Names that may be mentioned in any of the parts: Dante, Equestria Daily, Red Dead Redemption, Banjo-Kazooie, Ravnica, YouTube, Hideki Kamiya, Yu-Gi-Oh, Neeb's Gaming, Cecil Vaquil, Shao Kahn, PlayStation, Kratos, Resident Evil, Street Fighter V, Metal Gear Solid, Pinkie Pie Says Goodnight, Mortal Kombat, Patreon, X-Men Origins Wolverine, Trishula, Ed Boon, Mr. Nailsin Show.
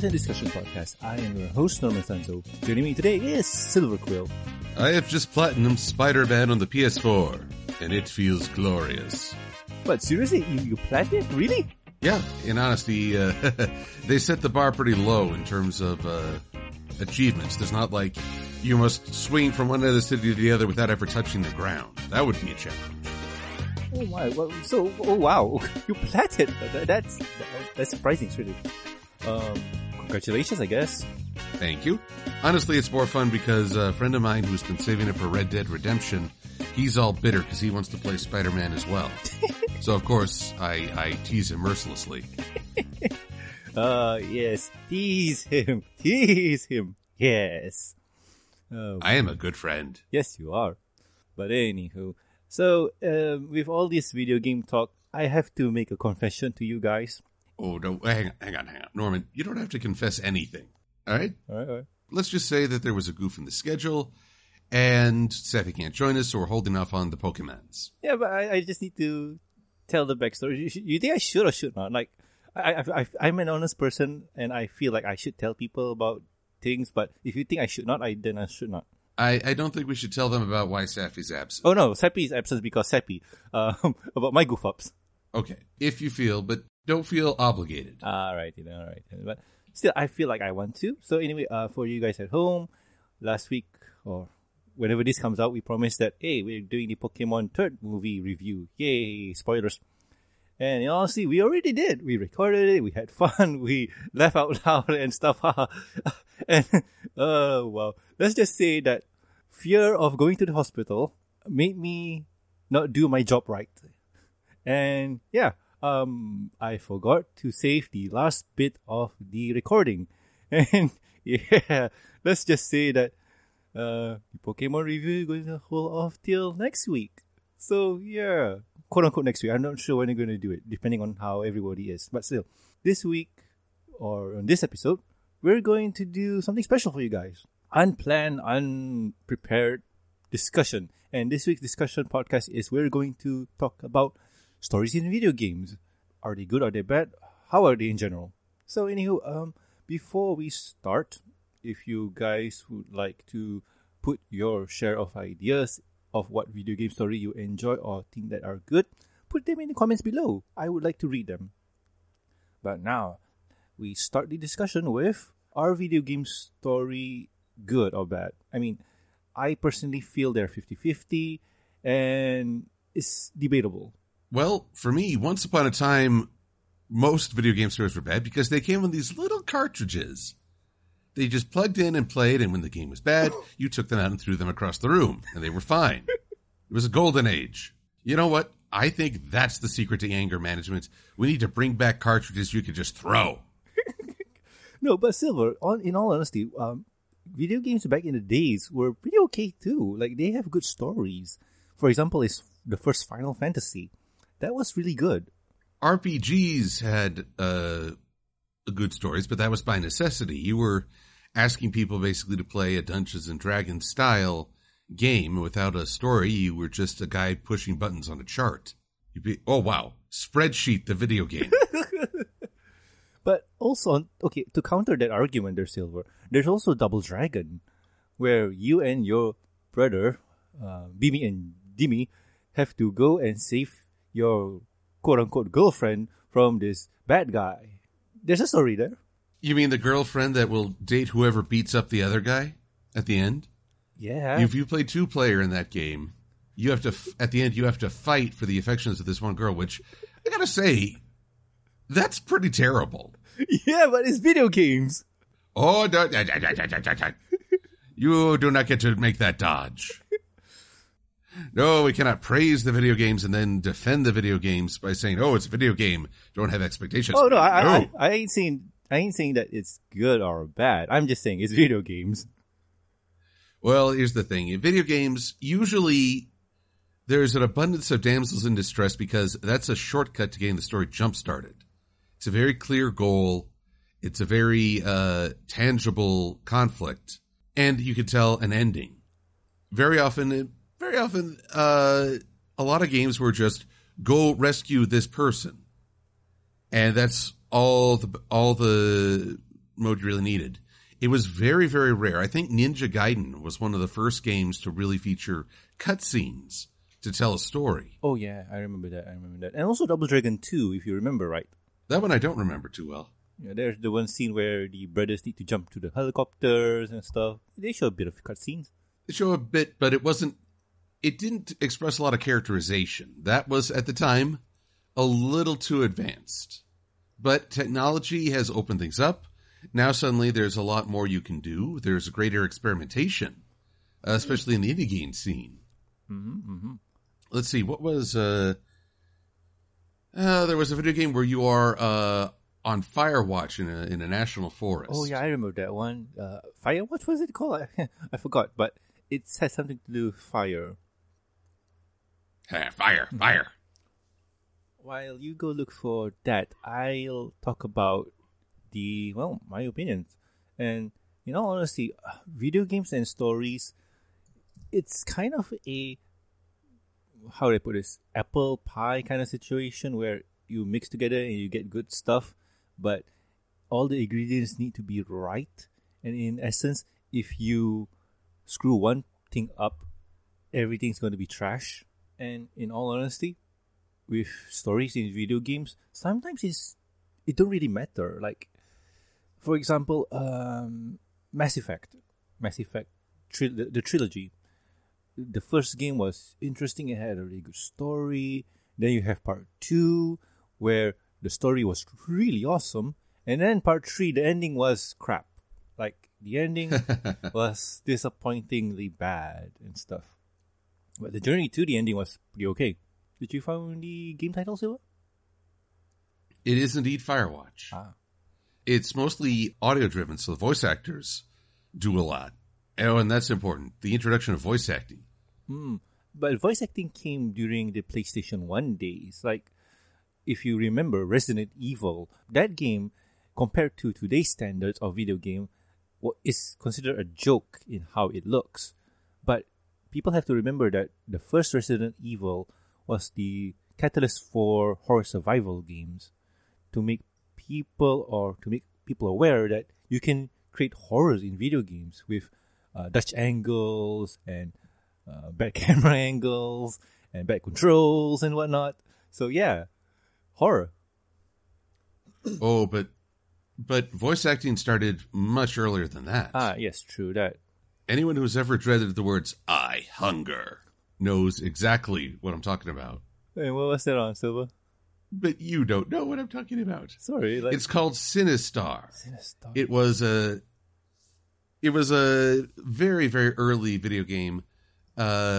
Games and Discussion Podcast. I am your host, Norman Sanzo. Joining me today is Silverquill. I have just platinumed Spider-Man on the PS4, and it feels glorious. What, seriously? You platinumed? Really? Yeah, in honesty, they set the bar pretty low in terms of achievements. There's not like you must swing from one end of the city to the other without ever touching the ground. That would be a challenge. Oh my! Well, so oh wow, you platted. That's surprising, really. Congratulations, I guess. Thank you. Honestly, it's more fun because a friend of mine who's been saving it for Red Dead Redemption, he's all bitter because he wants to play Spider-Man as well. So of course, I tease him mercilessly. Yes, tease him. Yes. I am a good friend. Yes, you are. But anywho. So, with all this video game talk, I have to make a confession to you guys. Oh, no, hang on. Norman, you don't have to confess anything, all right? All right. Let's just say that there was a goof in the schedule, and Seth can't join us, so we're holding off on the Pokémons. Yeah, but I just need to tell the backstory. You think I should or should not? Like, I'm an honest person, and I feel like I should tell people about things, but if you think I should not, then I should not. I don't think we should tell them about why Sappy's absent. Oh, no. Sappy's absent because Sappy. About my goof-ups. Okay. If you feel, but don't feel obligated. All right. But still, I feel like I want to. So anyway, for you guys at home, last week or whenever this comes out, we promised that, hey, we're doing the Pokemon third movie review. Yay, spoilers. And honestly, we already did. We recorded it. We had fun. We laughed out loud and stuff. And, well, let's just say that fear of going to the hospital made me not do my job right. And, yeah, I forgot to save the last bit of the recording. And, yeah, let's just say that the Pokemon review is going to hold off till next week. So, yeah. Quote-unquote next week. I'm not sure when they're going to do it, depending on how everybody is. But still, this week, or on this episode, we're going to do something special for you guys. Unplanned, unprepared discussion. And this week's discussion podcast is we're going to talk about stories in video games. Are they good? Are they bad? How are they in general? So, anywho, before we start, if you guys would like to put your share of ideas of what video game story you enjoy or think that are good, put them in the comments below. I would like to read them. But now, we start the discussion with, are video game story good or bad? I mean, I personally feel they're 50-50, and it's debatable. Well, for me, once upon a time, most video game stories were bad because they came in these little cartridges. They just plugged in and played, and when the game was bad, you took them out and threw them across the room, and they were fine. It was a golden age. You know what? I think that's the secret to anger management. We need to bring back cartridges you could just throw. No, but Silver, in all honesty, video games back in the days were pretty okay, too. Like, they have good stories. For example, is the first Final Fantasy. That was really good. RPGs had good stories, but that was by necessity. You were asking people basically to play a Dungeons and Dragons style game without a story. You were just a guy pushing buttons on a chart. You'd be, oh wow, Spreadsheet the video game. But also, okay, to counter that argument there, Silver, there's also Double Dragon, where you and your brother, Bimi and Dimi, have to go and save your quote-unquote girlfriend from this bad guy. There's a story there. You mean the girlfriend that will date whoever beats up the other guy at the end? Yeah. If you play two-player in that game, you have to at the end you have to fight for the affections of this one girl, which I gotta say, that's pretty terrible. Yeah, but it's video games. Oh, you do not get to make that dodge. No, we cannot praise the video games and then defend the video games by saying, "Oh, it's a video game. Don't have expectations." Oh no, I ain't saying that it's good or bad. I'm just saying it's video games. Well, here's the thing: in video games, usually there's an abundance of damsels in distress because that's a shortcut to getting the story jump started. It's a very clear goal. It's a very tangible conflict, and you can tell an ending. Very often, a lot of games were just go rescue this person, and that's all the mode you really needed. It was very, very rare. I think Ninja Gaiden was one of the first games to really feature cutscenes to tell a story. Oh, yeah. I remember that. And also Double Dragon 2, if you remember right. That one I don't remember too well. Yeah, there's the one scene where the brothers need to jump to the helicopters and stuff. They show a bit of cutscenes. They show a bit, but it didn't express a lot of characterization. That was, at the time, a little too advanced. But technology has opened things up. Now suddenly there's a lot more you can do. There's greater experimentation, especially in the indie game scene. Mm-hmm, mm-hmm. Let's see, what was... there was a video game where you are... on Firewatch in a national forest. Oh, yeah, I remember that one. Firewatch, was it called? I forgot, but it has something to do with fire. Fire. While you go look for that, I'll talk about my opinions. And, honestly, video games and stories, it's kind of a, how do I put this, apple pie kind of situation where you mix together and you get good stuff. But all the ingredients need to be right. And in essence, if you screw one thing up, everything's going to be trash. And in all honesty, with stories in video games, sometimes it don't really matter. Like, for example, Mass Effect, the trilogy. The first game was interesting. It had a really good story. Then you have part 2, where... the story was really awesome. And then part 3, the ending was crap. Like, the ending was disappointingly bad and stuff. But the journey to the ending was pretty okay. Did you find the game title, Silva? It is indeed Firewatch. Ah. It's mostly audio-driven, so the voice actors do a lot. Oh, and that's important. The introduction of voice acting. But voice acting came during the PlayStation 1 days. Like, if you remember Resident Evil, that game, compared to today's standards of video game, is considered a joke in how it looks. But people have to remember that the first Resident Evil was the catalyst for horror survival games to make people aware that you can create horrors in video games with Dutch angles and bad camera angles and bad controls and whatnot. So yeah. Horror. Oh, but voice acting started much earlier than that. Ah, yes, true that. Anyone who's ever dreaded the words, "I hunger," knows exactly what I'm talking about. Wait, what was that on, Silva? But you don't know what I'm talking about. Sorry. Like... it's called Sinistar. Sinistar. It was a very, very early video game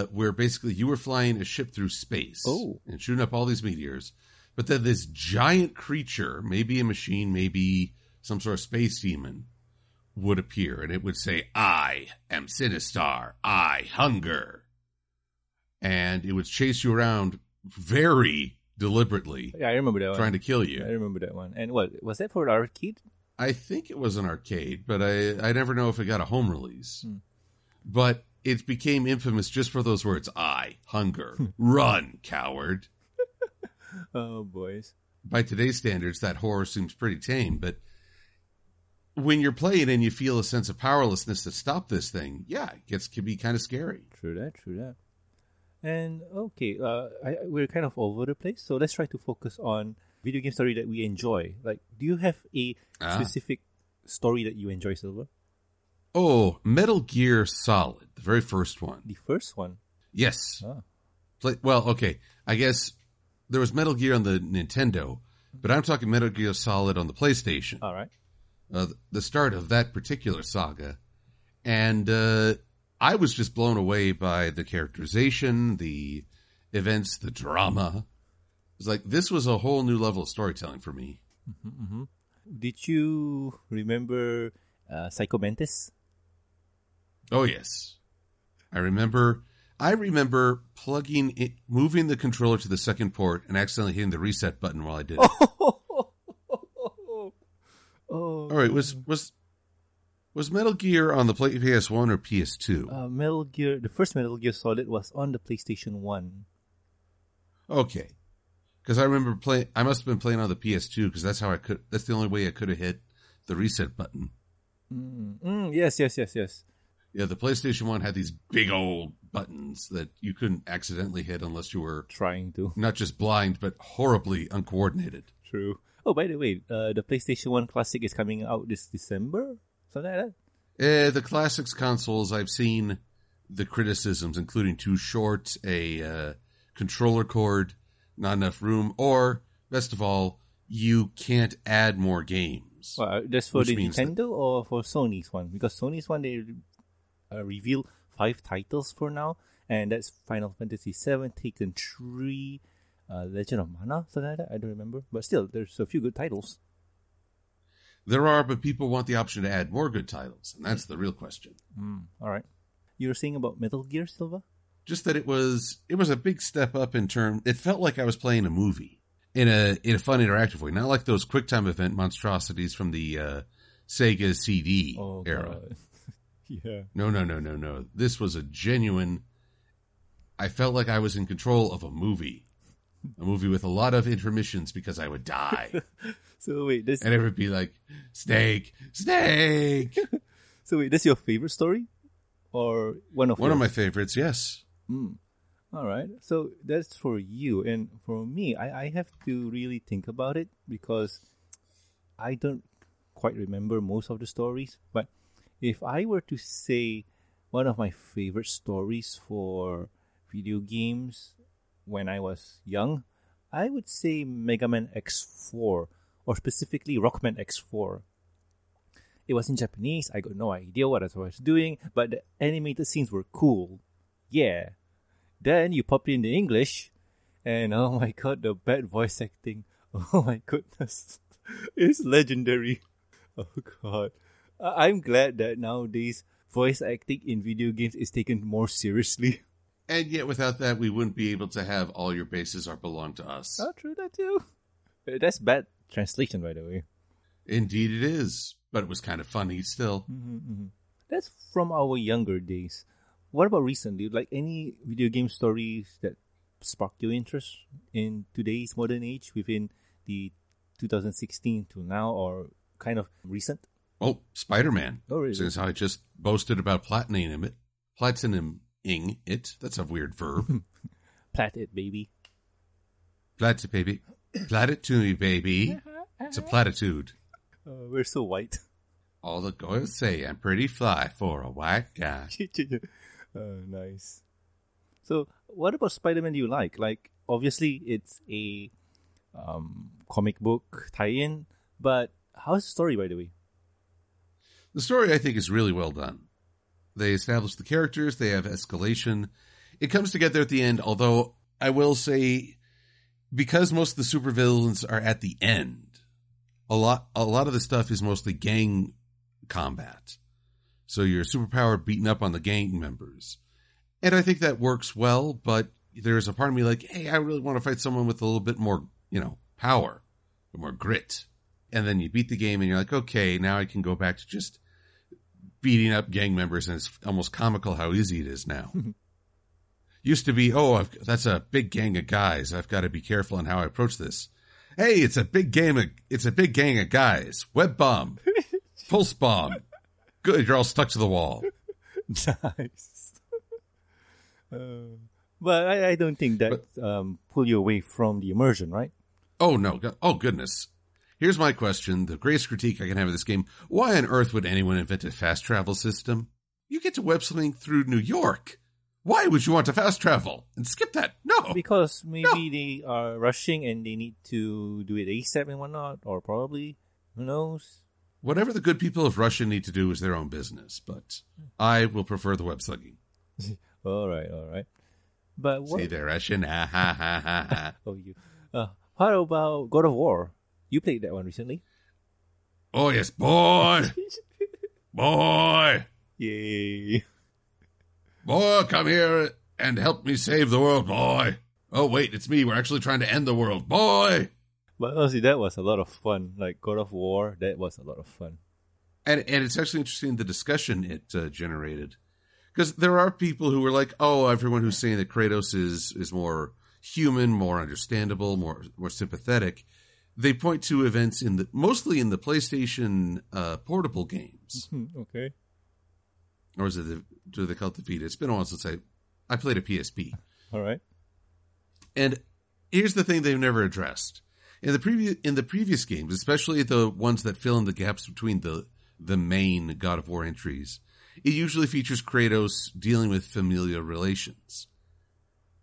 where basically you were flying a ship through space and shooting up all these meteors. But then this giant creature, maybe a machine, maybe some sort of space demon, would appear. And it would say, "I am Sinistar. I hunger." And it would chase you around very deliberately. Yeah, I remember that one. Trying to kill you. I remember that one. And what, was that for an arcade? I think it was an arcade, but I never know if it got a home release. But it became infamous just for those words, "I hunger." Run, coward. Oh, boys. By today's standards, that horror seems pretty tame, but when you're playing and you feel a sense of powerlessness to stop this thing, yeah, it can be kind of scary. True that. And, okay, we're kind of over the place, so let's try to focus on video game story that we enjoy. Like, do you have a specific story that you enjoy, Silver? Oh, Metal Gear Solid, the very first one. The first one? Yes. Ah. I guess... there was Metal Gear on the Nintendo, but I'm talking Metal Gear Solid on the PlayStation. All right. The start of that particular saga. And I was just blown away by the characterization, the events, the drama. It was like, this was a whole new level of storytelling for me. Mm-hmm, mm-hmm. Did you remember Psycho Mantis? Oh, yes. I remember plugging it, moving the controller to the second port and accidentally hitting the reset button while I did it. All right, was Metal Gear on the PS1 or PS2? Metal Gear, the first Metal Gear Solid was on the PlayStation 1. Okay. Cuz I remember I must have been playing on the PS2 cuz that's the only way I could have hit the reset button. Yes. Yeah, the PlayStation 1 had these big old buttons that you couldn't accidentally hit unless you were trying to. Not just blind, but horribly uncoordinated. True. Oh, by the way, the PlayStation 1 Classic is coming out this December? Something like that? The Classics consoles, I've seen the criticisms, including too short, a controller cord, not enough room, or, best of all, you can't add more games. Well, that's for the Nintendo or for Sony's one? Because Sony's one, they reveal 5 titles for now, and that's Final Fantasy VII, Taken 3... Legend of Mana, something like that? I don't remember. But still, there's a few good titles. There are, but people want the option to add more good titles, and that's the real question. All right. You were saying about Metal Gear, Silva? Just that it was a big step up in terms... It felt like I was playing a movie in a fun, interactive way. Not like those QuickTime event monstrosities from the Sega CD era. Yeah. No. This was a genuine... I felt like I was in control of a movie. A movie with a lot of intermissions because I would die. So wait, this... And it would be like, snake! So wait, this is your favorite story? Or one of my favorites, yes. All right. So that's for you. And for me, I have to really think about it because I don't quite remember most of the stories. But if I were to say one of my favorite stories for video games... when I was young, I would say Mega Man X4, or specifically Rockman X4. It was in Japanese, I got no idea what I was doing, but the animated scenes were cool. Yeah. Then you pop in the English, and oh my god, the bad voice acting. Oh my goodness. It's legendary. Oh god. I'm glad that nowadays, voice acting in video games is taken more seriously. And yet, without that, we wouldn't be able to have all your bases are belong to us. Oh, true, that too. That's bad translation, by the way. Indeed it is, but it was kind of funny still. Mm-hmm. That's from our younger days. What about recently? Like, any video game stories that spark your interest in today's modern age within the 2016 to now, or kind of recent? Oh, Spider-Man. Oh, really? Since I just boasted about Platinum it. That's a weird verb. Plat it, baby. Plat it to me, baby. It's a platitude. We're so white. All the girls say I'm pretty fly for a white guy. Oh, nice. So, what about Spider-Man do you like? Like, obviously, it's a comic book tie-in, but how's the story, by the way? The story, I think, is really well done. They establish the characters. They have escalation. It comes together at the end, although I will say because most of the supervillains are at the end, a lot of the stuff is mostly gang combat. So you're superpowered beating up on the gang members. And I think that works well, but there's a part of me like, hey, I really want to fight someone with a little bit more, power, more grit. And then you beat the game and you're like, okay, now I can go back to just beating up gang members, and it's almost comical how easy it is now. Used to be, that's a big gang of guys. I've got to be careful on how I approach this. Hey, it's a big gang of guys. Web bomb, pulse bomb. Good, you're all stuck to the wall. Nice. But I don't think that pull you away from the immersion, right? Oh no! Oh goodness. Here's my question, the greatest critique I can have of this game. Why on earth would anyone invent a fast travel system? You get to web something through New York. Why would you want to fast travel and skip that? No. Because maybe they are rushing and they need to do it ASAP and whatnot, or probably, who knows? Whatever the good people of Russia need to do is their own business, but I will prefer the web slugging. All right. But what... Say the Russian, ha ha ha ha ha. Oh, you. What about God of War? You played that one recently? Oh, yes. Boy! Yay. Boy, come here and help me save the world, boy. Oh, wait, it's me. We're actually trying to end the world, boy! But honestly, that was a lot of fun. Like, God of War, that was a lot of fun. And it's actually interesting, the discussion it generated. Because there are people who were like, oh, everyone who's saying that Kratos is more human, more understandable, more sympathetic... they point to events in the mostly in the PlayStation portable games. Okay. Or is it the, do they call it the Vita? It's been a while since I played a PSP. All right. And here's the thing they've never addressed. In the previous games, especially the ones that fill in the gaps between the main God of War entries, it usually features Kratos dealing with familial relations.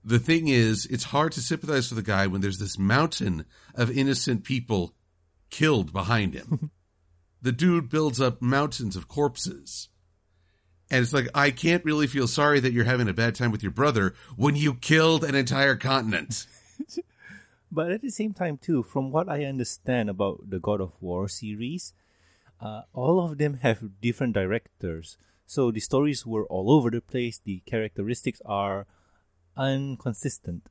The thing is, it's hard to sympathize for the guy when there's this mountain of innocent people killed behind him. The dude builds up mountains of corpses. And it's like, I can't really feel sorry that you're having a bad time with your brother when you killed an entire continent. But at the same time, too, from what I understand about the God of War series, all of them have different directors. So the stories were all over the place. The characteristics are inconsistent.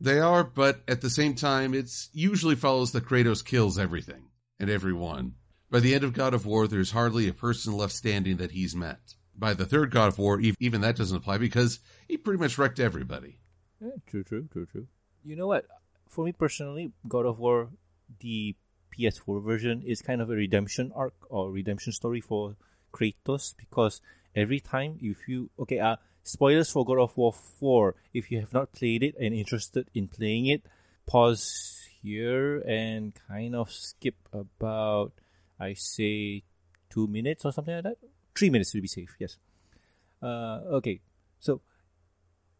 They are, but at the same time, it's usually follows that Kratos kills everything and everyone. By the end of God of War, there's hardly a person left standing that he's met. By the third God of War, even that doesn't apply because he pretty much wrecked everybody. Yeah, true. You know what? For me personally, God of War, the PS4 version is kind of a redemption arc or redemption story for Kratos, because every time if you... Okay, spoilers for God of War 4. If you have not played it and interested in playing it, pause here and kind of skip about, I say, 2 minutes or something like that. 3 minutes to be safe, yes. Okay, so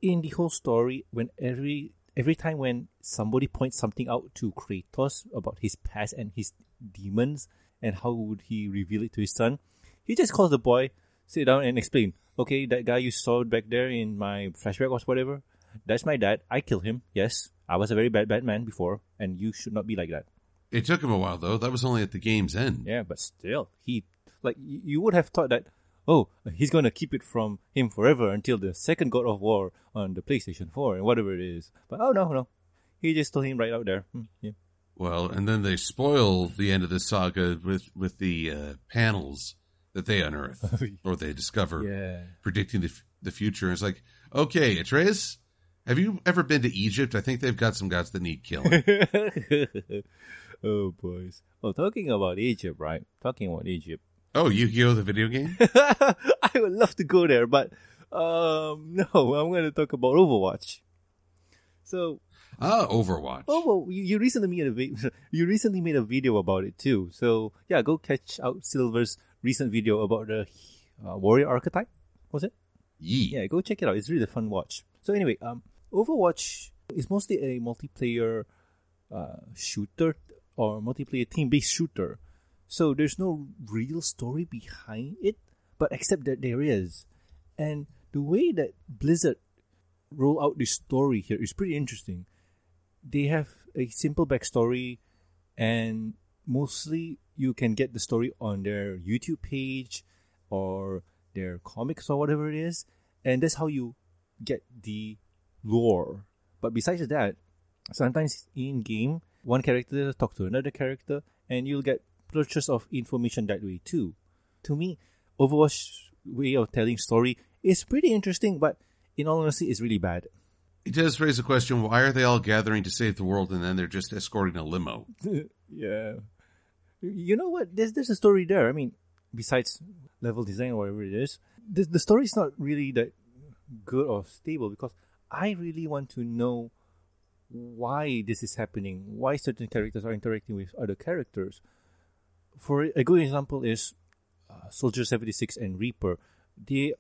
in the whole story, when every time when somebody points something out to Kratos about his past and his demons and how would he reveal it to his son, he just calls the boy, sit down and explain. Okay, that guy you saw back there in my flashback or whatever, that's my dad. I killed him. Yes, I was a very bad man before, and you should not be like that. It took him a while, though. That was only at the game's end. Yeah, but still, he... Like, you would have thought that, oh, he's going to keep it from him forever until the second God of War on the PlayStation 4 and whatever it is. But, oh, no. He just told him right out there. Yeah. Well, and then they spoil the end of the saga with the panels that they unearth or they discover predicting the future. And it's like, okay, Atreus, have you ever been to Egypt? I think they've got some gods that need killing. Oh, boys. Well, talking about Egypt. Oh, Yu-Gi-Oh! The video game? I would love to go there, but no, I'm going to talk about Overwatch. So, Overwatch. Oh, well, you recently made a video about it too. So, yeah, go catch out Silver's recent video about the warrior archetype, was it? Yeah, go check it out. It's really a fun watch. So anyway, Overwatch is mostly a multiplayer shooter or multiplayer team-based shooter. So there's no real story behind it, but except that there is. And the way that Blizzard roll out the story here is pretty interesting. They have a simple backstory, and mostly you can get the story on their YouTube page or their comics or whatever it is, and that's how you get the lore. But besides that, sometimes in-game, one character talks to another character, and you'll get purchase of information that way too. To me, Overwatch's way of telling story is pretty interesting, but in all honesty, it's really bad. It does raise the question, why are they all gathering to save the world and then they're just escorting a limo? Yeah. You know what? There's a story there. I mean, besides level design or whatever it is, the story is not really that good or stable because I really want to know why this is happening, why certain characters are interacting with other characters. For a good example is Soldier 76 and Reaper. They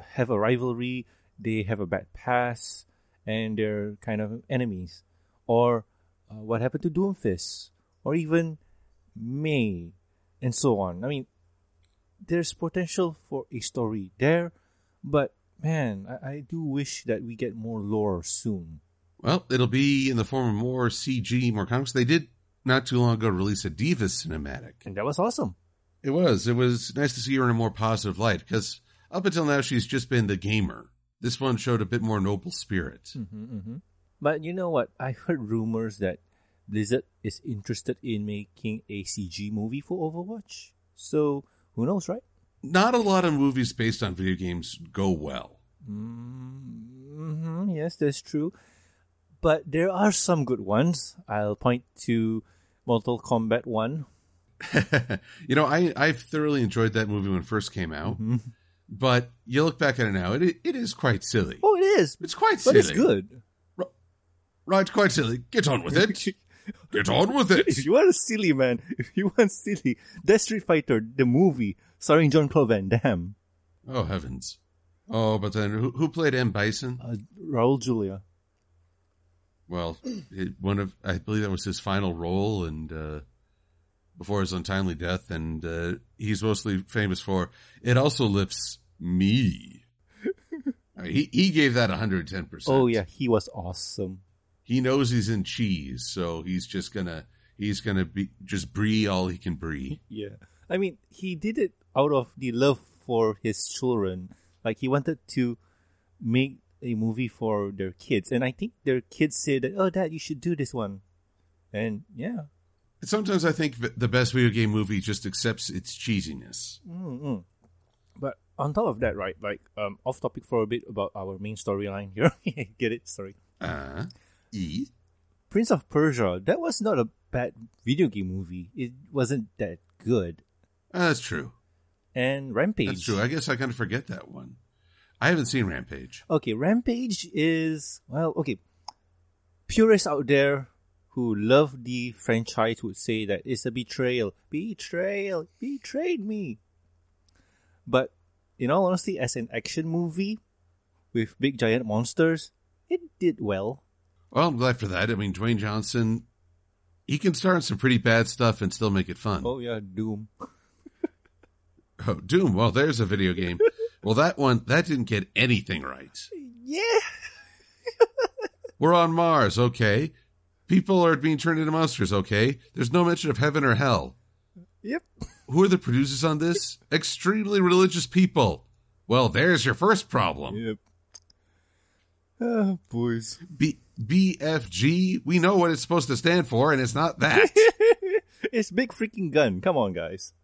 have a rivalry, they have a bad past, and they're kind of enemies. Or what happened to Doomfist, or even May, and so on. I mean, there's potential for a story there, but man, I do wish that we get more lore soon. Well, it'll be in the form of more CG, more comics. They did not too long ago released a Diva cinematic. And that was awesome. It was nice to see her in a more positive light because up until now she's just been the gamer. This one showed a bit more noble spirit. But you know what? I heard rumors that Blizzard is interested in making a CG movie for Overwatch. So who knows, right? Not a lot of movies based on video games go well. Yes, that's true. But there are some good ones. I'll point to Mortal Kombat 1. You know, I thoroughly enjoyed that movie when it first came out. Mm-hmm. But you look back at it now, it is quite silly. Oh, it is. It's quite silly. But it's good. Right, quite silly. Get on with it. Get on with it. If you want a silly, man, if you want silly, Death Street Fighter, the movie, starring Jean-Claude Van Damme. Oh, heavens. Oh, but then who played M. Bison? Raul Julia. Well, I believe that was his final role, and before his untimely death, and he's mostly famous for It Also Lifts Me. I mean, he gave that 110%. Oh yeah, he was awesome. He knows he's in cheese, so he's gonna brie all he can brie. Yeah, I mean, he did it out of the love for his children. Like, he wanted to make a movie for their kids, and I think their kids said that, "Oh, Dad, you should do this one," and yeah. Sometimes I think the best video game movie just accepts its cheesiness. Mm-hmm. But on top of that, right, like, off topic for a bit about our main storyline here. Get it? Sorry. Prince of Persia, that was not a bad video game movie. It wasn't that good. That's true. And Rampage. That's true. I guess I kind of forget that one. I haven't seen Rampage. Okay, Rampage is, well, okay. Purists out there who love the franchise would say that it's a betrayal. Betrayal. Betrayed me. But in all honesty, as an action movie with big giant monsters, it did well. Well, I'm glad for that. I mean, Dwayne Johnson, he can star in some pretty bad stuff and still make it fun. Oh, yeah, Doom. Oh, Doom. Well, there's a video game. Well, that one, that didn't get anything right. Yeah. We're on Mars, okay. People are being turned into monsters, okay? There's no mention of heaven or hell. Yep. Who are the producers on this? Extremely religious people. Well, there's your first problem. Yep. Oh, boys. BFG, we know what it's supposed to stand for, and it's not that. It's big freaking gun. Come on, guys.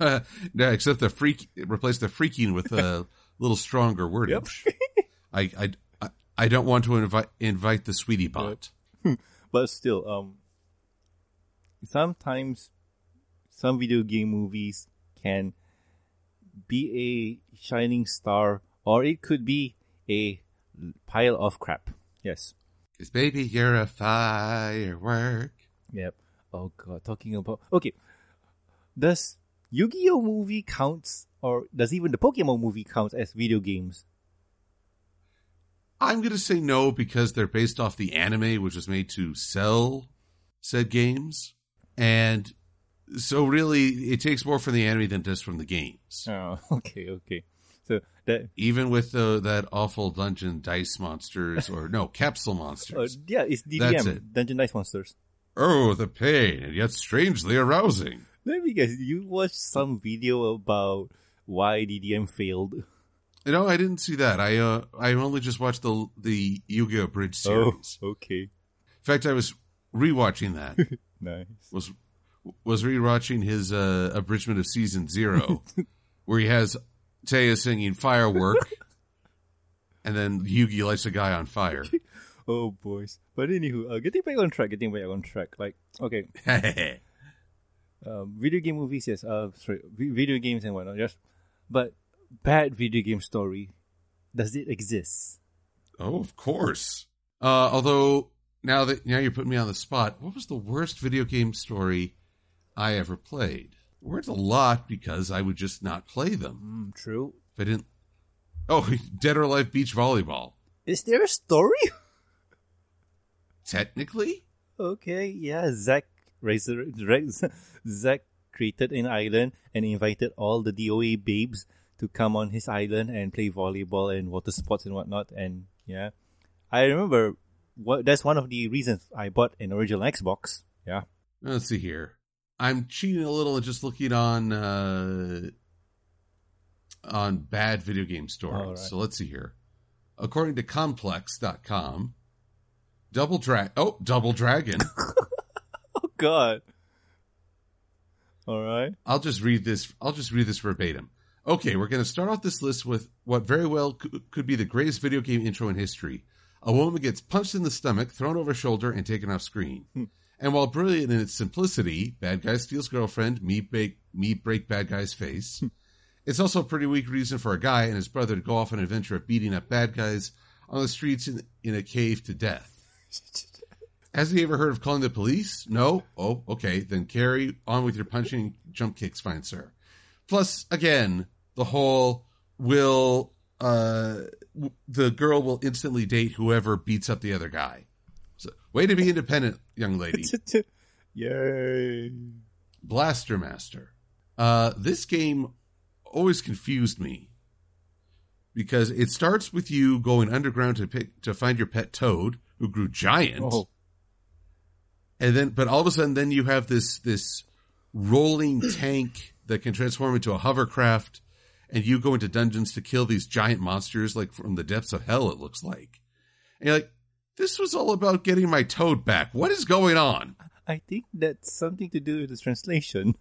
No, except the freak, replace the freaking with a little stronger wordage. Yep. I don't want to invite the sweetie bot. Yep. But still, sometimes some video game movies can be a shining star, or it could be a pile of crap. Yes. Because, baby, you're a firework. Yep. Oh, God. Talking about... Okay. Does Yu-Gi-Oh movie counts, or does even the Pokémon movie count as video games? I'm going to say no, because they're based off the anime, which was made to sell said games. And so really, it takes more from the anime than just from the games. Oh, okay. So that, even with that awful Dungeon Dice Monsters, or no, Capsule Monsters. Yeah, it's DDM, that's it. Dungeon Dice Monsters. Oh, the pain, and yet strangely arousing. Let me guess, you watched some video about why DDM failed. No, I didn't see that. I only just watched the Yu-Gi-Oh! Bridge series. Oh, okay. In fact, I was rewatching that. Nice. Was rewatching his abridgment of Season 0, where he has Taya singing Firework, and then Yugi lights a guy on fire. Oh, boys. But anywho, getting back on track. Like, okay. Video game movies, yes. Sorry, video games and whatnot, yes. But... bad video game story, does it exist? Oh, of course. Although now you're putting me on the spot, what was the worst video game story I ever played? There weren't a lot, because I would just not play them. True. If I didn't. Oh, Dead or Alive Beach Volleyball. Is there a story? Technically. Okay. Yeah. Zach created an island and invited all the DOA babes to come on his island and play volleyball and water sports and whatnot. And yeah, I remember that's one of the reasons I bought an original Xbox. Yeah. Let's see here. I'm cheating a little and just looking on bad video game stories. Right. So let's see here. According to Complex.com, Double Dragon. Oh, God. All right. I'll just read this verbatim. Okay, we're going to start off this list with what very well could be the greatest video game intro in history. A woman gets punched in the stomach, thrown over her shoulder, and taken off screen. And while brilliant in its simplicity, bad guy steals girlfriend, meat break bad guy's face, it's also a pretty weak reason for a guy and his brother to go off on an adventure of beating up bad guys on the streets in a cave to death. Has he ever heard of calling the police? No? Oh, okay. Then carry on with your punching and jump kicks, fine, sir. Plus, again, the whole the girl will instantly date whoever beats up the other guy. So, way to be independent, young lady. Yay. Blaster Master. This game always confused me because it starts with you going underground to find your pet toad who grew giant. Oh. And then, but all of a sudden, then you have this rolling tank that can transform into a hovercraft, and you go into dungeons to kill these giant monsters, like from the depths of hell, it looks like. And you're like, this was all about getting my toad back. What is going on? I think that's something to do with the translation.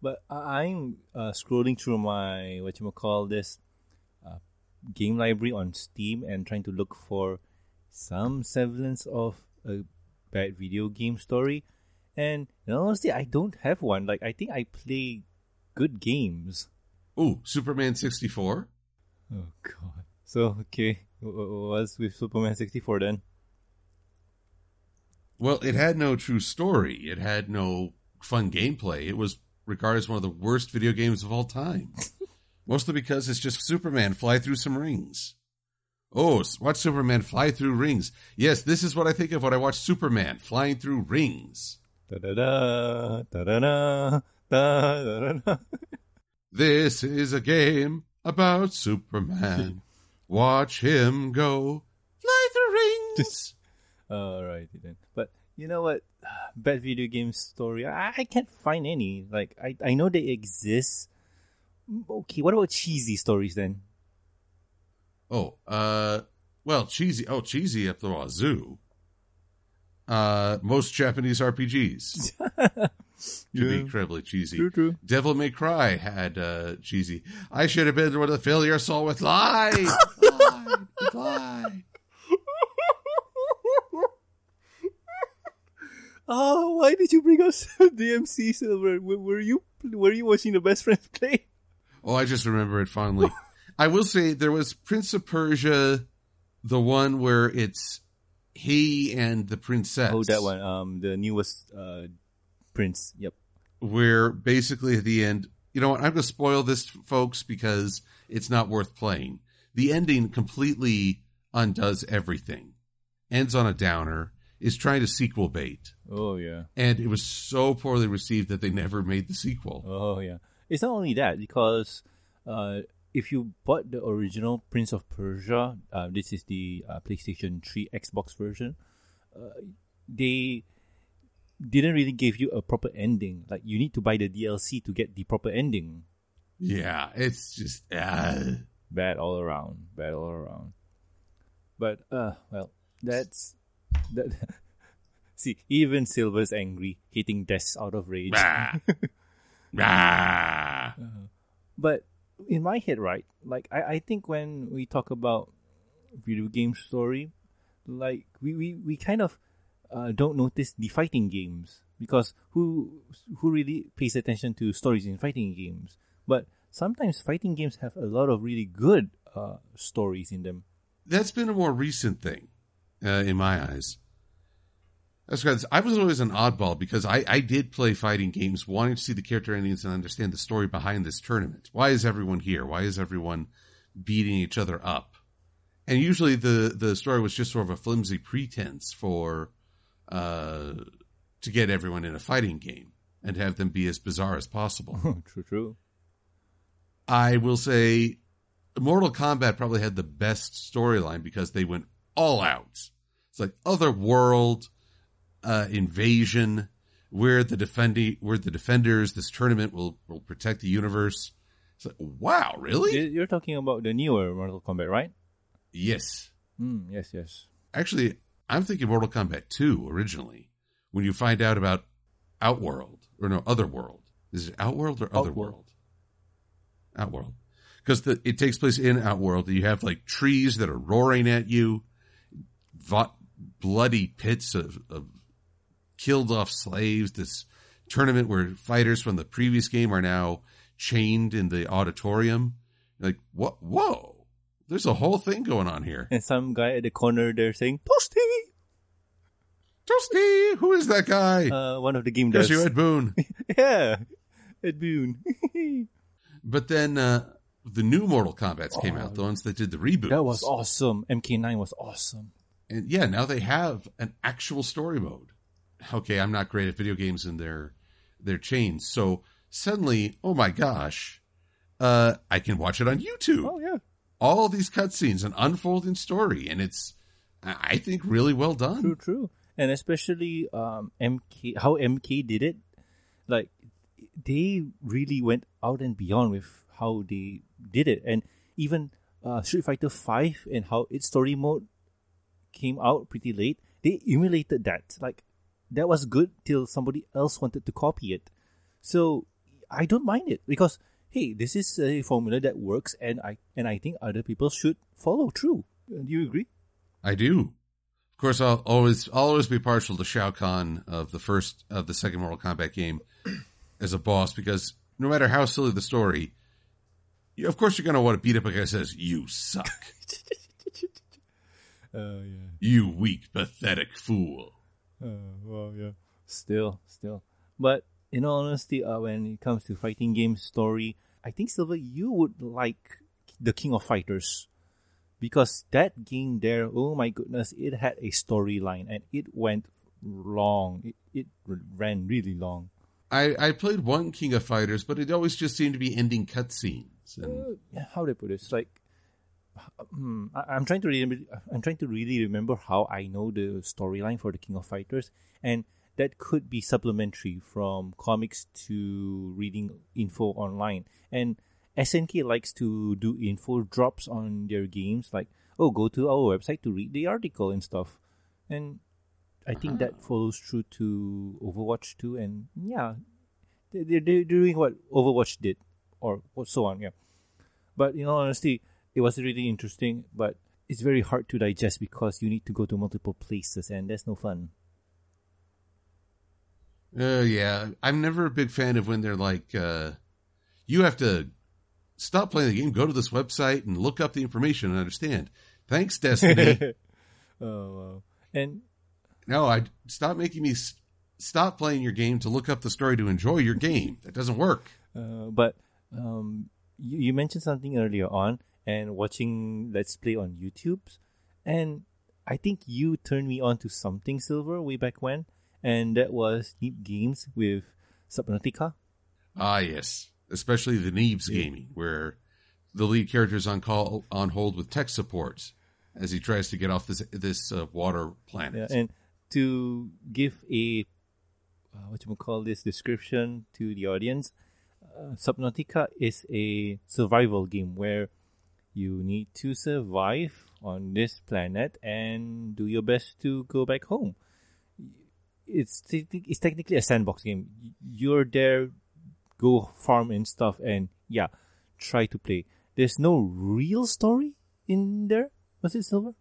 But I'm scrolling through my, game library on Steam and trying to look for some semblance of a bad video game story, and honestly, I don't have one. Like, I think I play good games. Ooh, Superman 64. Oh god. So okay, what's with Superman 64 then? Well, it had no true story. It had no fun gameplay. It was regarded as one of the worst video games of all time, mostly because it's just Superman fly through some rings. Oh, watch Superman fly through rings. Yes, this is what I think of when I watch Superman flying through rings. Da-da-da, da-da-da, da-da-da. This is a game about Superman. Watch him go fly through rings. All right, then. But you know what? Bad video game story. I can't find any. Like, I know they exist. Okay, what about cheesy stories then? Oh, well, cheesy. Oh, cheesy up the wazoo. Most Japanese RPGs to be incredibly cheesy. True. Devil May Cry had cheesy. I should have been with a fill your soul with light. Oh, why did you bring up DMC, Silver? Were you watching the best friends play? Oh, I just remember it fondly. I will say there was Prince of Persia, the one where it's he and the princess. Oh, that one. The newest prince. Yep. Where basically at the end, you know what? I'm going to spoil this, folks, because it's not worth playing. The ending completely undoes everything. Ends on a downer. Is trying to sequel bait. Oh, yeah. And it was so poorly received that they never made the sequel. Oh, yeah. It's not only that, because... if you bought the original Prince of Persia, this is the PlayStation 3 Xbox version, they didn't really give you a proper ending. Like, you need to buy the DLC to get the proper ending. Yeah, it's just... bad all around. But, well, that's... That, see, even Silver's angry, hitting deaths out of rage. Bah. Bah. But... in my head, right, like, I think when we talk about video game story, like, we kind of don't notice the fighting games, because who really pays attention to stories in fighting games? But sometimes fighting games have a lot of really good stories in them. That's been a more recent thing, in my eyes. I was always an oddball because I did play fighting games wanting to see the character endings and understand the story behind this tournament. Why is everyone here? Why is everyone beating each other up? And usually the story was just sort of a flimsy pretense for to get everyone in a fighting game and have them be as bizarre as possible. True. I will say Mortal Kombat probably had the best storyline because they went all out. It's like Otherworld... invasion. We're the defenders. This tournament will protect the universe. It's like, wow, really? You're talking about the newer Mortal Kombat, right? Yes. Yes. Actually, I'm thinking Mortal Kombat 2 originally. When you find out about Otherworld. Is it Outworld or Otherworld? Outworld. Because it takes place in Outworld. You have like trees that are roaring at you, bloody pits of killed off slaves, this tournament where fighters from the previous game are now chained in the auditorium. Like, what? Whoa, there's a whole thing going on here. And some guy at the corner there saying, Toasty! Toasty! Who is that guy? One of the game devs. Ed Boon. Yeah, Ed Boon. But then the new Mortal Kombats came out, the ones that did the reboot. That was awesome. MK9 was awesome. And yeah, now they have an actual story mode. Okay, I'm not great at video games and their chains. So suddenly, oh my gosh, I can watch it on YouTube. Oh, yeah. All these cutscenes, an unfolding story. And it's, I think, really well done. True, true. And especially how MK did it. Like, they really went out and beyond with how they did it. And even Street Fighter V and how its story mode came out pretty late, they emulated that. Like, that was good till somebody else wanted to copy it. So I don't mind it because, hey, this is a formula that works, and I think other people should follow through. Do you agree? I do. Of course, I'll always be partial to Shao Kahn of the second Mortal Kombat game as a boss, because no matter how silly the story, of course you're going to want to beat up a guy who says, you suck. Yeah. You weak, pathetic fool. Well, yeah. Still. But in all honesty, when it comes to fighting game story, I think, Silver, you would like the King of Fighters. Because that game there, oh my goodness, it had a storyline and it went long. It ran really long. I played one King of Fighters, but it always just seemed to be ending cutscenes. And... how do I put it? It's like, I'm trying to really remember how I know the storyline for the King of Fighters, and that could be supplementary from comics to reading info online. And SNK likes to do info drops on their games, like, oh, go to our website to read the article and stuff. And I think that follows through to Overwatch too. And yeah, they're doing what Overwatch did, or so on. Yeah, but in all honesty, it was really interesting, but it's very hard to digest because you need to go to multiple places, and that's no fun. Yeah. I'm never a big fan of when they're like, you have to stop playing the game, go to this website, and look up the information and understand. Thanks, Destiny. Oh, wow. And no, stop making me stop playing your game to look up the story to enjoy your game. That doesn't work. But you mentioned something earlier on, and watching Let's Play on YouTube. And I think you turned me on to something, Silver, way back when. And that was Neeb Games with Subnautica. Ah, yes. Especially the Neeb's gaming, where the lead character is on hold with tech support as he tries to get off this water planet. Yeah, and to give a, description to the audience, Subnautica is a survival game where you need to survive on this planet and do your best to go back home. It's technically a sandbox game. You're there, go farm and stuff, and yeah, try to play. There's no real story in there, was it, Silver?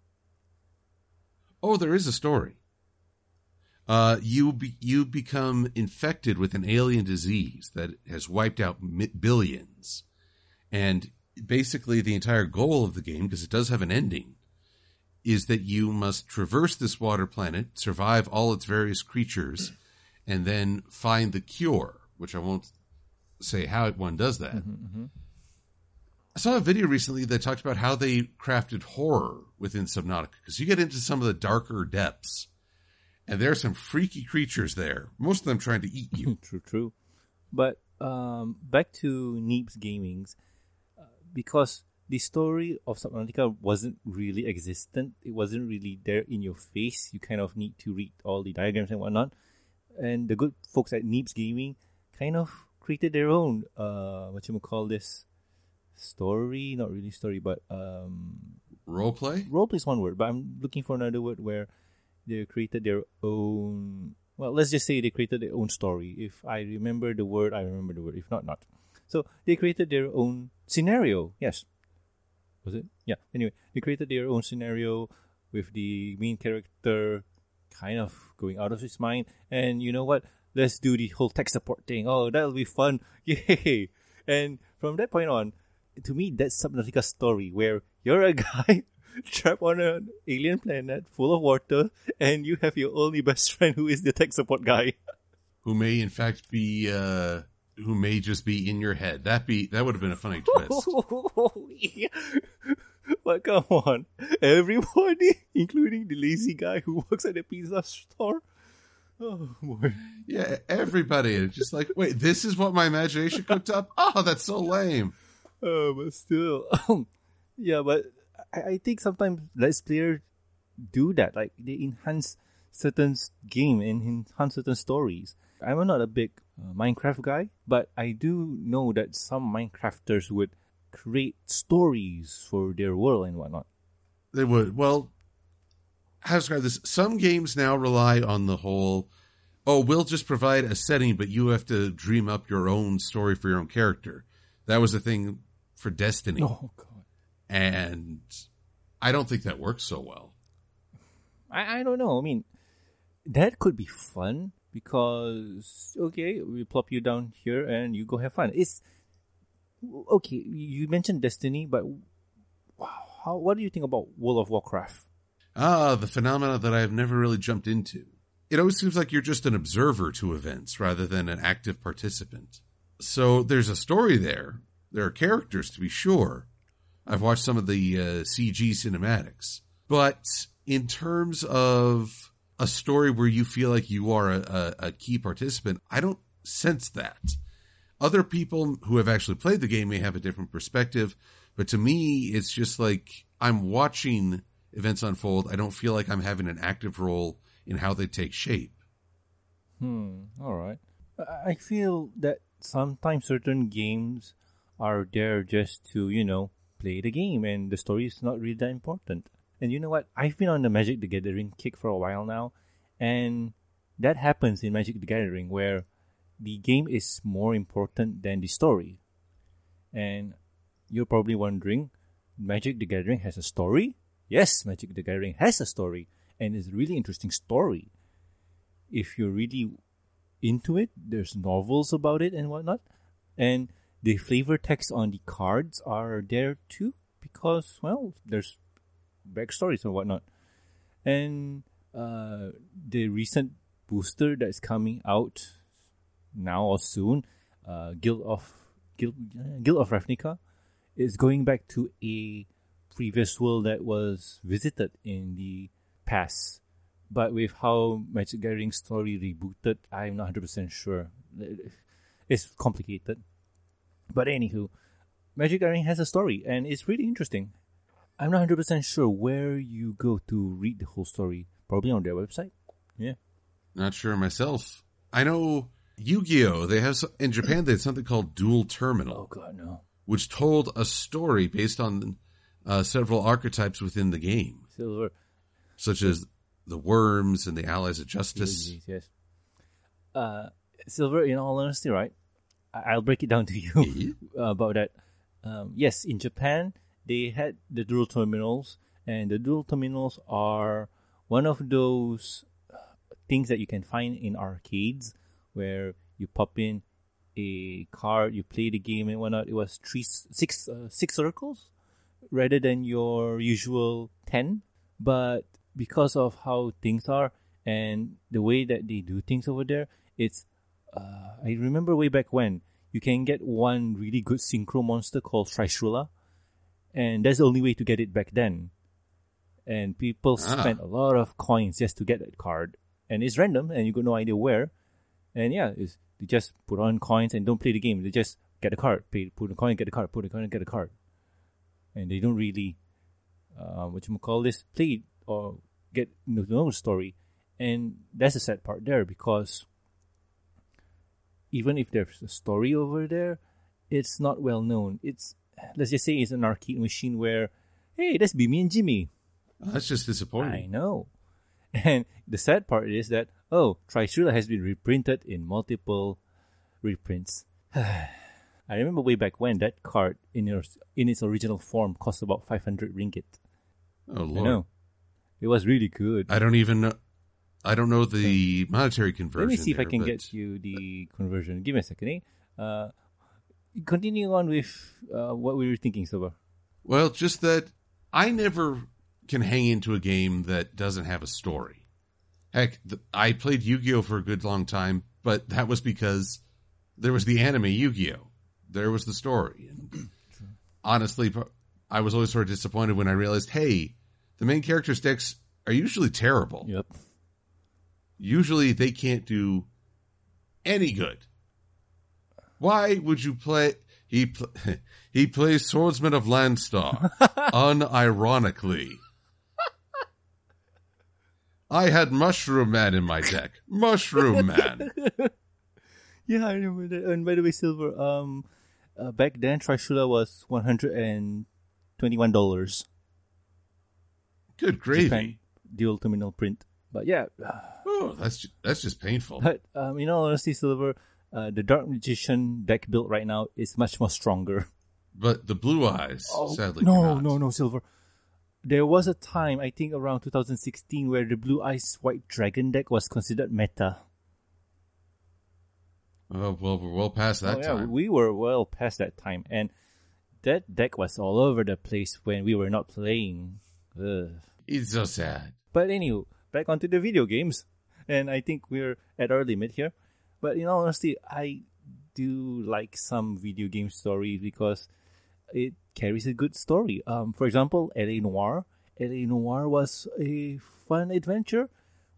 Oh, there is a story. You become infected with an alien disease that has wiped out billions, and basically the entire goal of the game, because it does have an ending, is that you must traverse this water planet, survive all its various creatures, and then find the cure, which I won't say how one does that. Mm-hmm, mm-hmm. I saw a video recently that talked about how they crafted horror within Subnautica, because you get into some of the darker depths, and there are some freaky creatures there, most of them trying to eat you. True. But back to Neeb's Gaming's, because the story of Subnautica wasn't really existent. It wasn't really there in your face. You kind of need to read all the diagrams and whatnot. And the good folks at Neeb's Gaming kind of created their own, story? Not really story, but... roleplay? Roleplay is one word, but I'm looking for another word where they created their own... Well, let's just say they created their own story. If I remember the word, I remember the word. If not, not. So they created their own scenario. Yes. Was it? Yeah. Anyway, they created their own scenario with the main character kind of going out of his mind. And you know what? Let's do the whole tech support thing. Oh, that'll be fun. Yay. And from that point on, to me, that's Subnautica's story where you're a guy trapped on an alien planet full of water and you have your only best friend who is the tech support guy. Who may, in fact, be... who may just be in your head. That would have been a funny twist. Yeah. But come on. Everybody, including the lazy guy who works at a pizza store. Oh, boy. Yeah, everybody. It's just like, wait, this is what my imagination cooked up? Oh, that's so lame. Oh, but still. Yeah, but I think sometimes Let's Players do that. Like, they enhance certain game and enhance certain stories. I'm not a big Minecraft guy, but I do know that some Minecrafters would create stories for their world and whatnot. They would. Well, how to describe this? Some games now rely on the whole, oh, we'll just provide a setting, but you have to dream up your own story for your own character. That was the thing for Destiny. Oh, God. And I don't think that works so well. I don't know. I mean, that could be fun. Because, okay, we plop you down here and you go have fun. It's, okay, you mentioned Destiny, but what do you think about World of Warcraft? The phenomena that I've never really jumped into. It always seems like you're just an observer to events rather than an active participant. So there's a story there. There are characters, to be sure. I've watched some of the CG cinematics. But in terms of... a story where you feel like you are a key participant, I don't sense that. Other people who have actually played the game may have a different perspective, but to me, it's just like I'm watching events unfold. I don't feel like I'm having an active role in how they take shape. All right. I feel that sometimes certain games are there just to, you know, play the game, and the story is not really that important. And you know what? I've been on the Magic the Gathering kick for a while now. And that happens in Magic the Gathering where the game is more important than the story. And you're probably wondering, Magic the Gathering has a story? Yes, Magic the Gathering has a story. And it's a really interesting story. If you're really into it, there's novels about it and whatnot. And the flavor text on the cards are there too. Because, well, there's... backstories and whatnot. And the recent booster that's coming out now or soon, Guild of Ravnica, is going back to a previous world that was visited in the past. But with how Magic Gathering story rebooted, I'm not 100% sure. It's complicated. But anywho, Magic Gathering has a story and it's really interesting. I'm not 100% sure where you go to read the whole story. Probably on their website. Yeah. Not sure myself. I know Yu-Gi-Oh! They have in Japan, they had something called Duel Terminal. Oh, God, no. Which told a story based on several archetypes within the game. Silver. Such as the worms and the allies of justice. Yes. Silver, in all honesty, right? I'll break it down to you about that. Yes, in Japan... they had the dual terminals, and the dual terminals are one of those things that you can find in arcades where you pop in a card, you play the game and whatnot. It was six circles rather than your usual 10. But because of how things are and the way that they do things over there, it's I remember way back when, you can get one really good synchro monster called Trishula. And that's the only way to get it back then. And people spent a lot of coins just to get that card. And it's random, and you got no idea where. And yeah, they just put on coins and don't play the game. They just get a card, put a coin, get a card, put a coin, get a card. And they don't really, play or get to know the story. And that's the sad part there, because even if there's a story over there, it's not well known. Let's just say it's an arcade machine where, hey, that's Bimmy and Jimmy. That's just disappointing. I know. And the sad part is that, Trishula has been reprinted in multiple reprints. I remember way back when that card in its original form cost about 500 ringgit. Oh, Lord. I know. It was really good. I don't even know. I don't know the monetary conversion. Let me see if I can get you the conversion. Give me a second, eh? Continuing on with what we were thinking, Sober. Well, just that I never can hang into a game that doesn't have a story. Heck, I played Yu-Gi-Oh! For a good long time, but that was because there was the anime Yu-Gi-Oh! There was the story. And honestly, I was always sort of disappointed when I realized, hey, the main character's decks are usually terrible. Yep. Usually they can't do any good. Why would you play... He plays Swordsman of Landstar, unironically. I had Mushroom Man in my deck. Mushroom Man. Yeah, I remember that. And by the way, Silver, back then Trishula was $121. Good gravy. Japan, Duel Terminal print. But yeah. Oh, that's just painful. But in all honesty, Silver, the Dark Magician deck built right now is much more stronger. But the Blue Eyes, sadly, no, Silver. There was a time, I think around 2016, where the Blue Eyes White Dragon deck was considered meta. Oh, well, we're well past that time. Yeah, we were well past that time. And that deck was all over the place when we were not playing. Ugh. It's so sad. But anyway, back onto the video games. And I think we're at our limit here. But in all honesty, I do like some video game stories because it carries a good story. For example, L.A. Noire. L.A. Noire was a fun adventure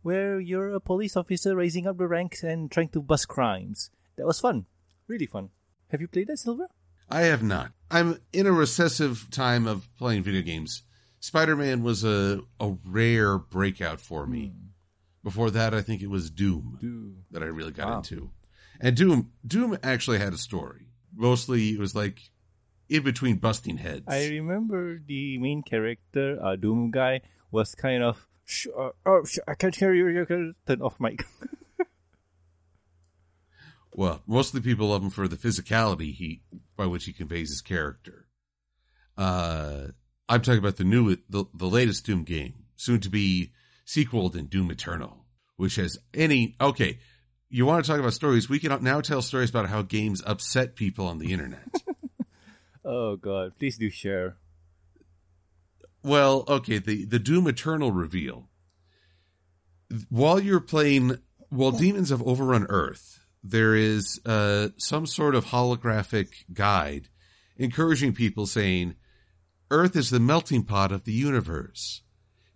where you're a police officer raising up the ranks and trying to bust crimes. That was fun. Really fun. Have you played that, Silver? I have not. I'm in a recessive time of playing video games. Spider-Man was a rare breakout for me. Before that, I think it was Doom that I really got into. And Doom actually had a story. Mostly it was like in between busting heads. I remember the main character, Doom guy, was kind of, I can't hear you, you can turn off mic. Well, mostly people love him for the physicality by which he conveys his character. I'm talking about the latest Doom game, soon to be sequeled in Doom Eternal, which has okay, you want to talk about stories, we can now tell stories about how games upset people on the internet. Oh, God. Please do share. Well, okay, the Doom Eternal reveal. While you're playing, demons have overrun Earth, there is some sort of holographic guide encouraging people saying, Earth is the melting pot of the universe.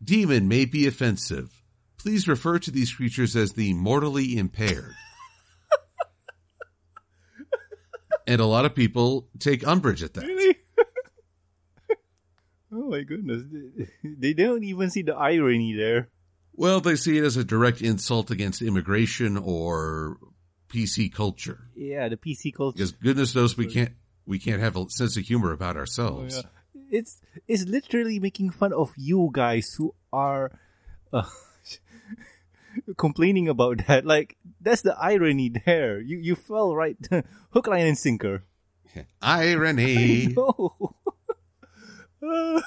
Demon may be offensive. Please refer to these creatures as the mortally impaired. And a lot of people take umbrage at that. Really? Oh my goodness. They don't even see the irony there. Well, they see it as a direct insult against immigration or PC culture. Yeah, the PC culture. Because goodness knows we can't have a sense of humor about ourselves. Oh, yeah. It's literally making fun of you guys who are complaining about that. Like, that's the irony there. You fell right hook, line, and sinker. Irony. Wow.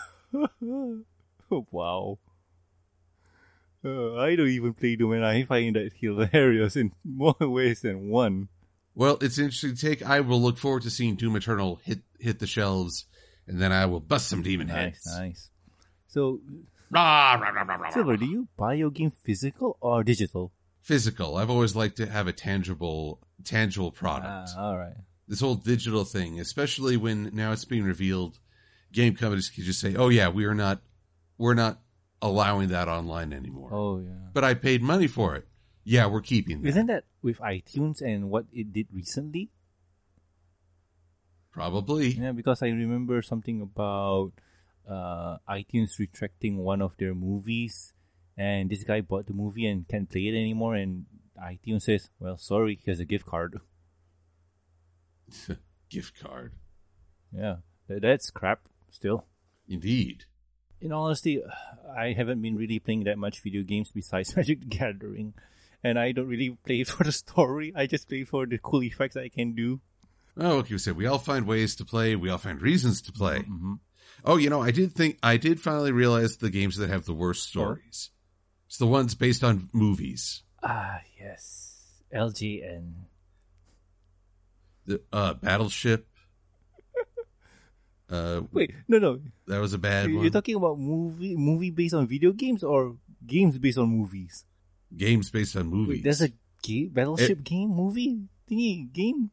I don't even play Doom, and I find that hilarious in more ways than one. Well, it's an interesting take. I will look forward to seeing Doom Eternal hit the shelves, and then I will bust some demon heads. Nice. So, Silver, do you buy your game physical or digital? Physical. I've always liked to have a tangible product. All right. This whole digital thing, especially when now it's being revealed, game companies can just say, "Oh yeah, we're not allowing that online anymore." Oh yeah. But I paid money for it. Yeah, we're keeping that. Isn't that with iTunes and what it did recently? Probably. Yeah, because I remember something about iTunes retracting one of their movies. And this guy bought the movie and can't play it anymore. And iTunes says, well, sorry, here's a gift card. Gift card. Yeah, that's crap still. Indeed. In all honesty, I haven't been really playing that much video games besides Magic the Gathering. And I don't really play for the story. I just play for the cool effects I can do. Oh, okay. So we all find ways to play. We all find reasons to play. Mm-hmm. Oh, I did finally realize the games that have the worst stories. It's the ones based on movies. Ah, yes. LGN. The Battleship. Wait, no. That was a bad one. You're talking about movie based on video games or games based on movies? Games based on movies. Wait, there's a Battleship game? Movie? Thingy? Game?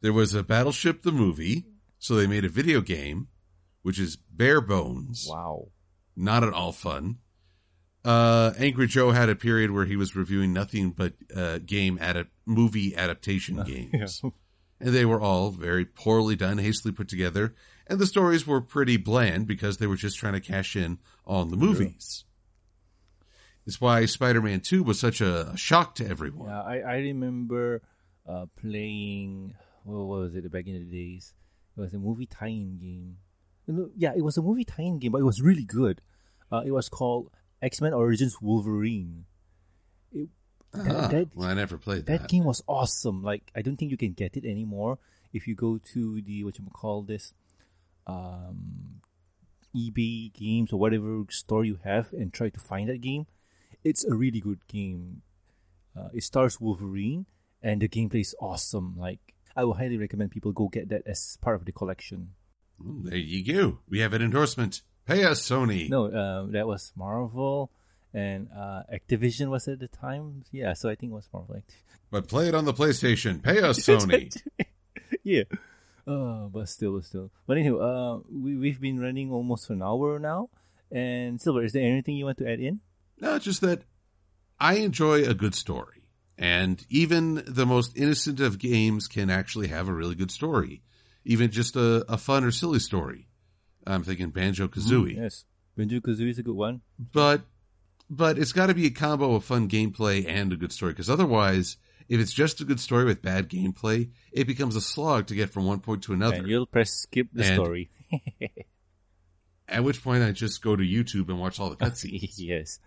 There was a Battleship the movie, so they made a video game, which is bare bones. Wow. Not at all fun. Angry Joe had a period where he was reviewing nothing but movie adaptation games. Yeah. And they were all very poorly done, hastily put together. And the stories were pretty bland because they were just trying to cash in on the movies. It's why Spider-Man 2 was such a shock to everyone. Yeah, I remember playing... What was it back in the days? It was a movie tie-in game. Yeah, it was a movie tie-in game, but it was really good. It was called X-Men Origins Wolverine. I never played that. That game was awesome. Like, I don't think you can get it anymore. If you go to the, eBay games or whatever store you have and try to find that game, it's a really good game. It stars Wolverine, and the gameplay is awesome. Like, I would highly recommend people go get that as part of the collection. Ooh, there you go. We have an endorsement. Pay us, Sony. No, that was Marvel and Activision was at the time. Yeah, so I think it was Marvel. But play it on the PlayStation. Pay us, Sony. Yeah. But still. But anyway, we've been running almost an hour now. And Silver, is there anything you want to add in? No, just that I enjoy a good story. And even the most innocent of games can actually have a really good story. Even just a fun or silly story. I'm thinking Banjo-Kazooie. Yes, Banjo-Kazooie is a good one. But it's got to be a combo of fun gameplay and a good story. Because otherwise, if it's just a good story with bad gameplay, it becomes a slog to get from one point to another. And you'll press skip the story. At which point I just go to YouTube and watch all the cutscenes. Yes.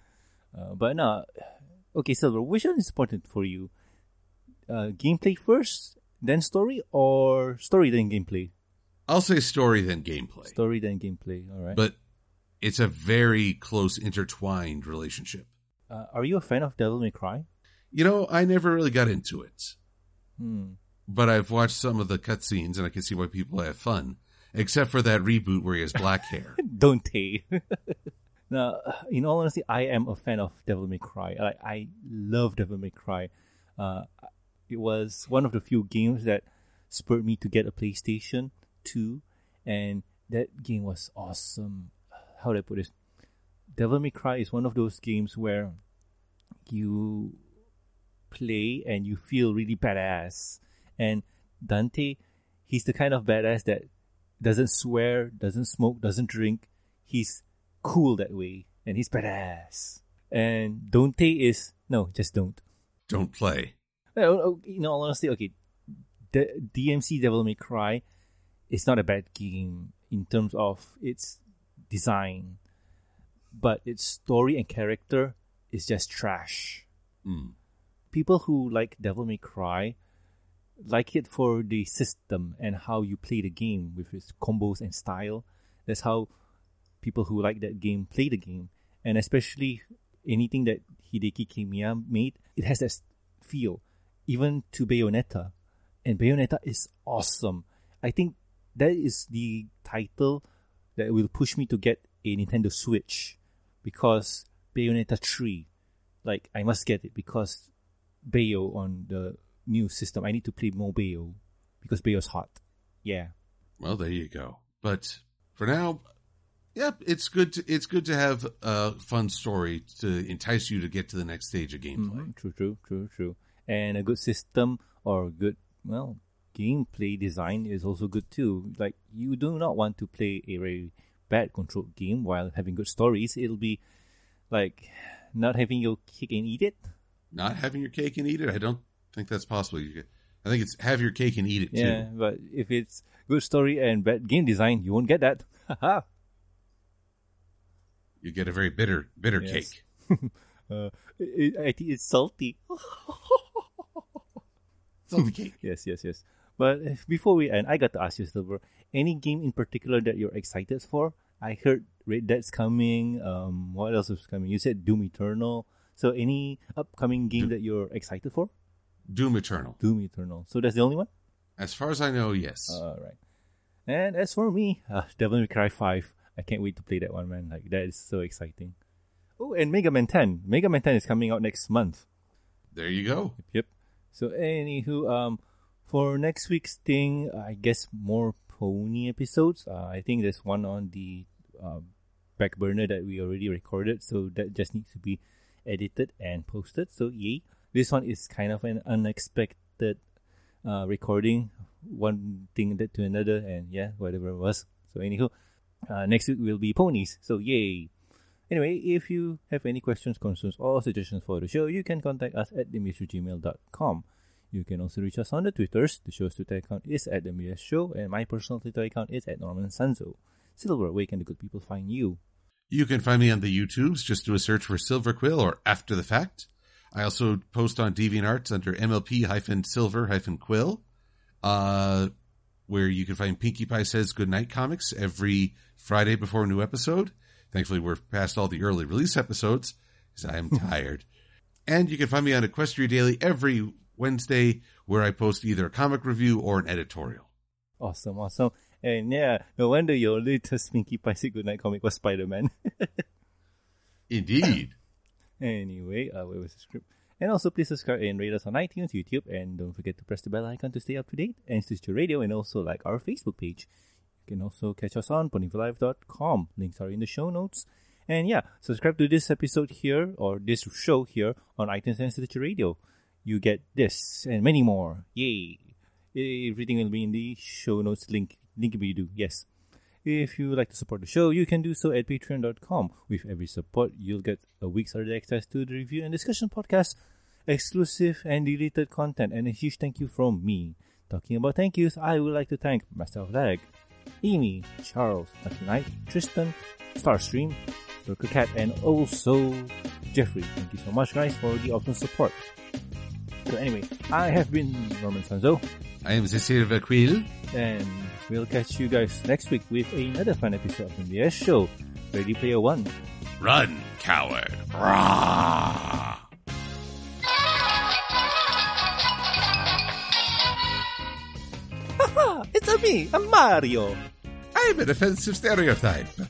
But no... Okay, Silver, which one is important for you? Gameplay first, then story, or story then gameplay? I'll say story then gameplay. Story then gameplay, all right. But it's a very close, intertwined relationship. Are you a fan of Devil May Cry? You know, I never really got into it. But I've watched some of the cutscenes, and I can see why people have fun. Except for that reboot where he has black hair. Dante. Now, in all honesty, I am a fan of Devil May Cry. I love Devil May Cry. It was one of the few games that spurred me to get a PlayStation 2, and that game was awesome. How do I put this? Devil May Cry is one of those games where you play and you feel really badass. And Dante, he's the kind of badass that doesn't swear, doesn't smoke, doesn't drink. He's cool that way, and he's badass. And Dante is just don't play. Honestly, okay, DMC Devil May Cry is not a bad game in terms of its design, but its story and character is just trash. People who like Devil May Cry like it for the system and how you play the game with its combos and style. That's how people who like that game play the game, and especially anything that Hideki Kamiya made, it has that feel, even to Bayonetta. And Bayonetta is awesome. I think that is the title that will push me to get a Nintendo Switch, because Bayonetta 3, I must get it because Bayo on the new system. I need to play more Bayo because Bayo's hot. Yeah. Well, there you go. But for now. Yep, it's good to have a fun story to entice you to get to the next stage of gameplay. True. And a good system or good, gameplay design is also good too. Like, you do not want to play a very bad controlled game while having good stories. It'll be like not having your cake and eat it. Not having your cake and eat it? I don't think that's possible. I think it's have your cake and eat it too. Yeah, but if it's good story and bad game design, you won't get that. Haha. You get a very bitter cake. I think it's salty. Salty cake. Yes. But before we end, I got to ask you, Silver, any game in particular that you're excited for? I heard Red Dead's coming. What else is coming? You said Doom Eternal. So any upcoming game that you're excited for? Doom Eternal. So that's the only one? As far as I know, yes. All right. And as for me, Devil May Cry 5. I can't wait to play that one, man. Like, that is so exciting. Oh, and Mega Man 10. Mega Man 10 is coming out next month. There you go. Yep. So, anywho, for next week's thing, I guess more pony episodes. I think there's one on the back burner that we already recorded, so that just needs to be edited and posted. So, yay. This one is kind of an unexpected recording, one thing that to another, and yeah, whatever it was. So, anywho, next week will be ponies. So, yay. Anyway, if you have any questions, concerns, or suggestions for the show, you can contact us at themusery@gmail.com. You can also reach us on the Twitters. The show's Twitter account is @themuseshow, and my personal Twitter account is @NormanSanzo. Silver, where can the good people find you? You can find me on the YouTubes. Just do a search for Silverquill or After the Fact. I also post on DeviantArts under MLP-Silver-Quill, where you can find Pinkie Pie Says Goodnight comics every Friday before a new episode. Thankfully, we're past all the early release episodes because I am tired. And you can find me on Equestria Daily every Wednesday, where I post either a comic review or an editorial. Awesome. And yeah, no wonder your latest Pinkie Pie Say Goodnight comic was Spider-Man. Indeed. Anyway, where was the script? And also, please subscribe and rate us on iTunes, YouTube, and don't forget to press the bell icon to stay up to date and Stitcher Radio, and also like our Facebook page. You can also catch us on ponyforlife.com. Links are in the show notes. And yeah, subscribe to this episode here, or this show here, on iTunes and Stitcher Radio. You get this and many more. Yay! Everything will be in the show notes link. Linky-bidoo, yes. If you would like to support the show, you can do so at patreon.com. With every support, you'll get a week's early access to the review and discussion podcast, exclusive and deleted content, and a huge thank you from me. Talking about thank yous, I would like to thank Master of Lag, Amy, Charles, Matthew Knight, Tristan, Starstream, Lurker Cat, and also Jeffrey. Thank you so much, guys, for the awesome support. So anyway, I have been Norman Sanzo. I am Cecil Vaquil. And we'll catch you guys next week with another fun episode of the S Show. Ready Player One. Run, coward. Rah! Haha! It's a me, a Mario. I'm an offensive stereotype.